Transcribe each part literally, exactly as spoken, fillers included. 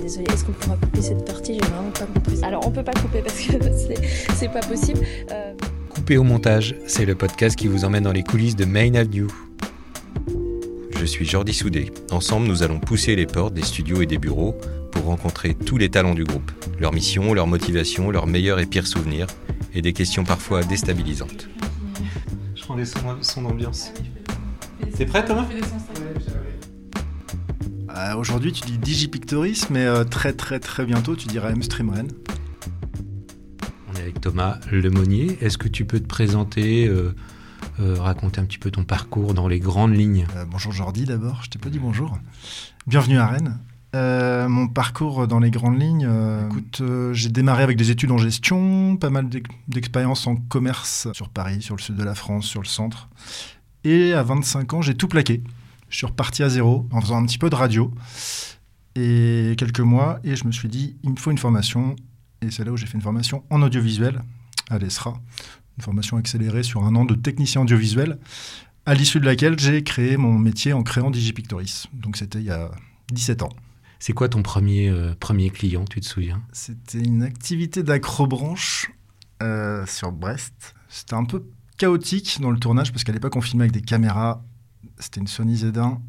désolée, est-ce qu'on pourra couper cette partie? J'ai vraiment pas compris. Alors on peut pas couper parce que c'est, c'est pas possible. Euh... Coupé au montage, c'est le podcast qui vous emmène dans les coulisses de Main Avenue. Je suis Jordi Soudé. Ensemble, nous allons pousser les portes des studios et des bureaux pour rencontrer tous les talents du groupe, leur mission, leur motivation, leurs meilleurs et pires souvenirs et des questions parfois déstabilisantes. Je prends les sons, sons d'ambiance. T'es prêt, Thomas ? Euh, aujourd'hui, tu dis Digipictoris, mais euh, très très très bientôt, tu diras Mstream Rennes. On est avec Thomas Lemonnier. Est-ce que tu peux te présenter euh... Euh, raconter un petit peu ton parcours dans les grandes lignes. Euh, bonjour Jordi d'abord, je t'ai pas dit bonjour. Bienvenue à Rennes. Euh, mon parcours dans les grandes lignes, euh, écoute, euh, j'ai démarré avec des études en gestion, pas mal d'expérience en commerce sur Paris, sur le sud de la France, sur le centre. Et à vingt-cinq ans, j'ai tout plaqué. Je suis reparti à zéro en faisant un petit peu de radio et quelques mois. Et je me suis dit, il me faut une formation. Et c'est là où j'ai fait une formation en audiovisuel à l'E S R A. Une formation accélérée sur un an de technicien audiovisuel, à l'issue de laquelle j'ai créé mon métier en créant Digipictoris. Donc c'était il y a dix-sept ans. C'est quoi ton premier, euh, premier client, tu te souviens ? C'était une activité d'accrobranche euh, sur Brest. C'était un peu chaotique dans le tournage, parce qu'à l'époque on filmait avec des caméras. C'était une Sony Z un,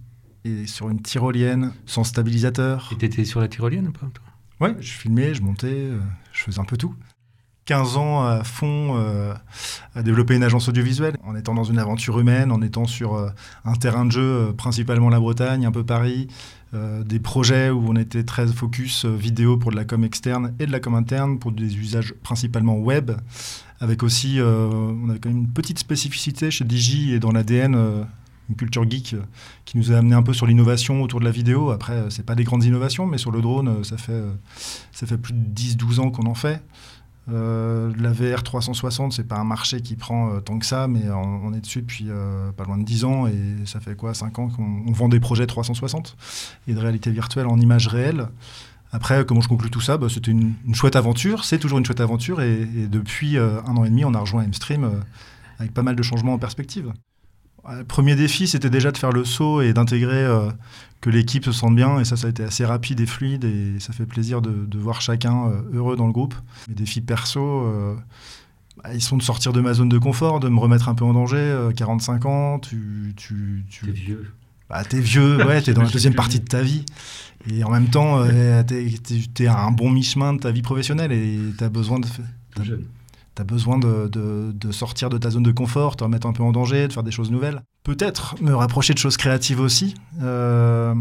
et sur une tyrolienne, sans stabilisateur. Et t'étais sur la tyrolienne ou pas, toi ? Ouais, je filmais, je montais, euh, je faisais un peu tout. quinze ans à fond euh, à développer une agence audiovisuelle, en étant dans une aventure humaine, en étant sur euh, un terrain de jeu, euh, principalement la Bretagne, un peu Paris, euh, des projets où on était très focus euh, vidéo pour de la com externe et de la com interne, pour des usages principalement web, avec aussi, euh, on avait quand même une petite spécificité chez Digi et dans l'A D N, euh, une culture geek euh, qui nous a amené un peu sur l'innovation autour de la vidéo. Après, euh, c'est pas des grandes innovations, mais sur le drone, euh, ça fait, euh, ça fait plus de dix douze ans qu'on en fait. Euh, la V R trois cent soixante, c'est pas un marché qui prend euh, tant que ça, mais on, on est dessus depuis euh, pas loin de dix ans, et ça fait quoi, cinq ans qu'on on vend des projets trois cent soixante et de réalité virtuelle en images réelles. Après, comment je conclue tout ça, bah, c'était une, une chouette aventure, c'est toujours une chouette aventure, et, et depuis euh, un an et demi, on a rejoint Mstream euh, avec pas mal de changements en perspective. Le premier défi, c'était déjà de faire le saut et d'intégrer euh, que l'équipe se sente bien. Et ça, ça a été assez rapide et fluide. Et ça fait plaisir de, de voir chacun euh, heureux dans le groupe. Mes défis perso, euh, bah, ils sont de sortir de ma zone de confort, de me remettre un peu en danger. Euh, quarante-cinq ans, tu... tu, tu... T'es vieux. Bah, t'es vieux, ouais, t'es dans la deuxième partie de ta vie. Et en même temps, euh, t'es, t'es, t'es à un bon mi-chemin de ta vie professionnelle. Et t'as besoin de... T'as... Jeune. T'as besoin de, de, de sortir de ta zone de confort, te remettre un peu en danger, de faire des choses nouvelles. Peut-être me rapprocher de choses créatives aussi. Euh,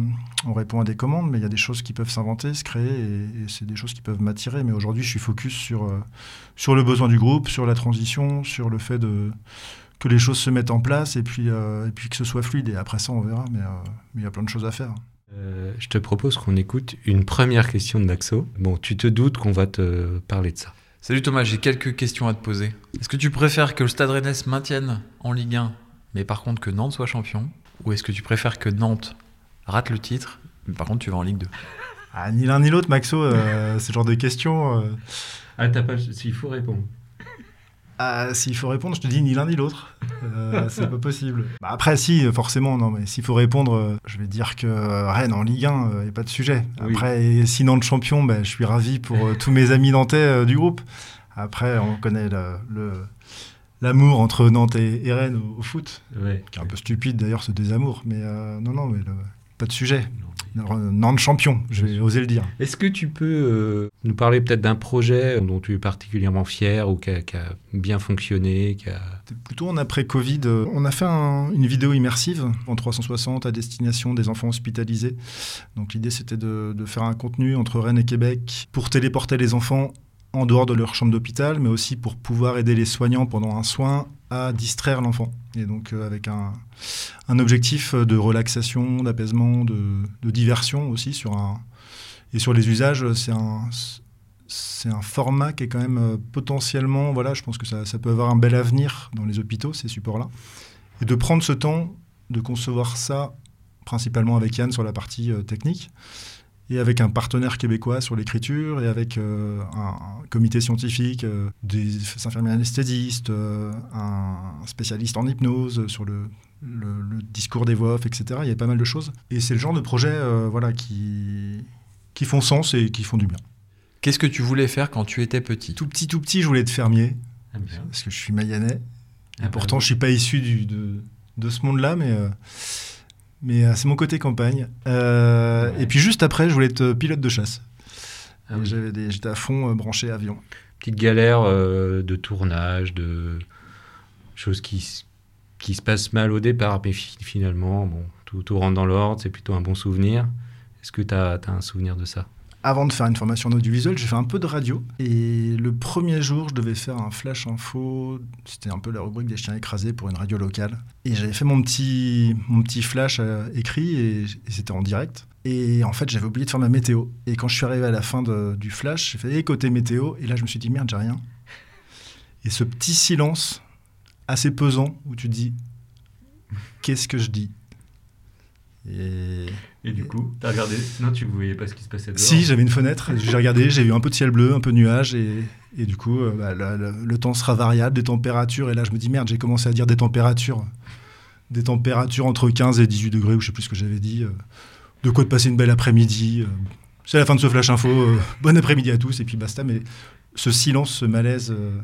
on répond à des commandes, mais il y a des choses qui peuvent s'inventer, se créer, et, et c'est des choses qui peuvent m'attirer. Mais aujourd'hui, je suis focus sur, euh, sur le besoin du groupe, sur la transition, sur le fait de, que les choses se mettent en place et puis, euh, et puis que ce soit fluide. Et après ça, on verra, mais euh, il y a plein de choses à faire. Euh, je te propose qu'on écoute une première question de Maxo. Bon, tu te doutes qu'on va te parler de ça. Salut Thomas, j'ai quelques questions à te poser. Est-ce que tu préfères que le Stade Rennais se maintienne en Ligue un, mais par contre que Nantes soit champion ? Ou est-ce que tu préfères que Nantes rate le titre, mais par contre tu vas en Ligue deux ? Ah, ni l'un ni l'autre, Maxo, euh, c'est le genre de questions... Euh... Ah, t'as pas... S'il faut répondre. Ah, s'il faut répondre, je te dis ni l'un ni l'autre. Euh, c'est pas possible. Bah après, si, forcément, non, mais s'il faut répondre, je vais dire que Rennes en Ligue un, il n'y a pas de sujet. Après, oui. Et si Nantes champion, bah, je suis ravi pour euh, tous mes amis nantais euh, du groupe. Après, on connaît le, le, l'amour entre Nantes et, et Rennes au, au foot, ouais. Qui est un peu stupide d'ailleurs, ce désamour. Mais euh, non, non, mais le, pas de sujet. Nantes champion, je vais oser le dire. Est-ce que tu peux euh, nous parler peut-être d'un projet dont tu es particulièrement fier ou qui a, qui a bien fonctionné qui a... Plutôt en après-Covid, on a fait un, une vidéo immersive en trois cent soixante à destination des enfants hospitalisés. Donc l'idée, c'était de, de faire un contenu entre Rennes et Québec pour téléporter les enfants en dehors de leur chambre d'hôpital, mais aussi pour pouvoir aider les soignants pendant un soin à distraire l'enfant. Et donc euh, avec un, un objectif de relaxation, d'apaisement, de, de diversion aussi. Sur un, et sur les usages, c'est un, c'est un format qui est quand même euh, potentiellement... Voilà, je pense que ça, ça peut avoir un bel avenir dans les hôpitaux, ces supports-là. Et de prendre ce temps de concevoir ça, principalement avec Yann sur la partie euh, technique, et avec un partenaire québécois sur l'écriture, et avec euh, un, un comité scientifique, euh, des infirmiers anesthésistes, euh, un spécialiste en hypnose, sur le, le, le discours des voix off, et cetera. Il y a pas mal de choses. Et c'est le genre de projet euh, voilà, qui, qui font sens et qui font du bien. Qu'est-ce que tu voulais faire quand tu étais petit ? Tout petit, tout petit, je voulais être fermier, ah bien. Parce que je suis Mayanais. Ah et pourtant, oui. Je ne suis pas issu du, de, de ce monde-là, mais, euh, mais euh, c'est mon côté campagne. Euh, ouais. Et puis juste après, je voulais être pilote de chasse. Ah oui. J'avais des, j'étais à fond euh, branché avion. Petite galère euh, de tournage, de choses qui, qui se passent mal au départ, mais finalement, bon, tout, tout rentre dans l'ordre, c'est plutôt un bon souvenir. Est-ce que tu as un souvenir de ça ? Avant de faire une formation en audiovisuel, j'ai fait un peu de radio. Et le premier jour, je devais faire un flash info. C'était un peu la rubrique des chiens écrasés pour une radio locale. Et j'avais fait mon petit, mon petit flash euh, écrit et, et c'était en direct. Et en fait, j'avais oublié de faire ma météo. Et quand je suis arrivé à la fin de, du flash, j'ai fait eh, « côté météo ». Et là, je me suis dit « merde, j'ai rien ». Et ce petit silence assez pesant où tu te dis « qu'est-ce que je dis ?» Et... et du coup, t'as regardé ? Non, tu ne voyais pas ce qui se passait dehors. Si, j'avais une fenêtre, j'ai regardé, j'ai vu un peu de ciel bleu, un peu de nuages, et, et du coup, euh, bah, le, le, le temps sera variable, des températures, et là, je me dis, merde, j'ai commencé à dire des températures, des températures entre quinze et dix-huit degrés, ou je ne sais plus ce que j'avais dit, euh, de quoi de passer une belle après-midi. Euh, c'est la fin de ce Flash Info, euh, bon après-midi à tous, et puis basta, mais ce silence, ce malaise... Euh...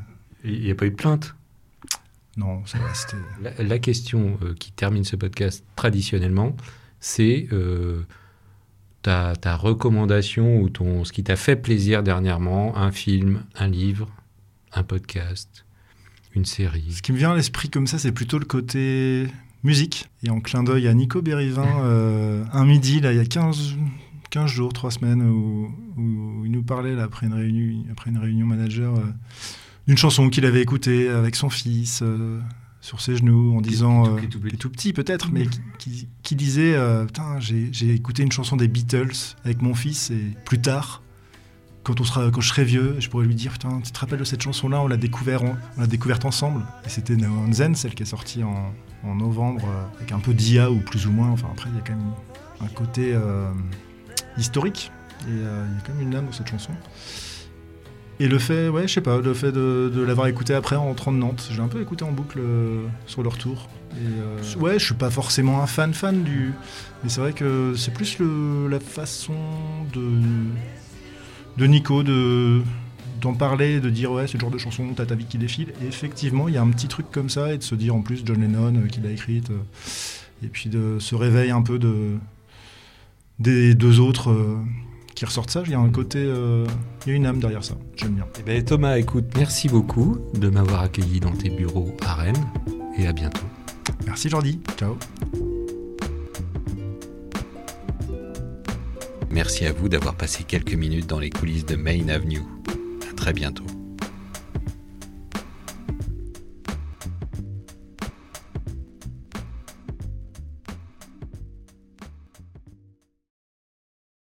Et il n'y a pas eu de plainte ? Non, ça va, c'était... La, la question euh, qui termine ce podcast traditionnellement... c'est euh, ta, ta recommandation ou ton, ce qui t'a fait plaisir dernièrement, un film, un livre, un podcast, une série. Ce qui me vient à l'esprit comme ça, c'est plutôt le côté musique. Et en clin d'œil à Nico Bérivin, euh, un midi, là, il y a quinze, quinze jours, trois semaines, où, où il nous parlait, là, après, une réunion, après une réunion manager, euh, d'une chanson qu'il avait écoutée avec son fils... Euh, sur ses genoux, en disant... Qui est tout, euh, tout, tout petit, peut-être, mais qui, qui, qui disait... Euh, putain, j'ai, j'ai écouté une chanson des Beatles avec mon fils, et plus tard, quand, on sera, quand je serai vieux, je pourrais lui dire, putain, tu te rappelles de cette chanson-là, on l'a découverte on, on l'a découverte ensemble. Et c'était No One Zen, celle qui est sortie en, en novembre, euh, avec un peu d'I A, ou plus ou moins. Enfin, après, il y a quand même un côté euh, historique, et il euh, y a quand même une âme dans cette chanson. Et le fait, ouais, je sais pas, le fait de, de l'avoir écouté après en rentrant de Nantes, je l'ai un peu écouté en boucle euh, sur le retour. Et, euh, ouais, je suis pas forcément un fan fan du, mais c'est vrai que c'est plus le, la façon de de Nico de d'en parler, de dire ouais, c'est le genre de chanson, t'as ta vie qui défile. Et effectivement, il y a un petit truc comme ça et de se dire en plus John Lennon euh, qui l'a écrite, euh, et puis de se réveiller un peu de des deux autres. Euh, qui ressortent ça, il y a un côté, euh, il y a une âme derrière ça, j'aime bien. Eh ben, Thomas, écoute, merci beaucoup de m'avoir accueilli dans tes bureaux à Rennes et à bientôt. Merci Jordi, ciao. Merci à vous d'avoir passé quelques minutes dans les coulisses de Main Avenue. À très bientôt.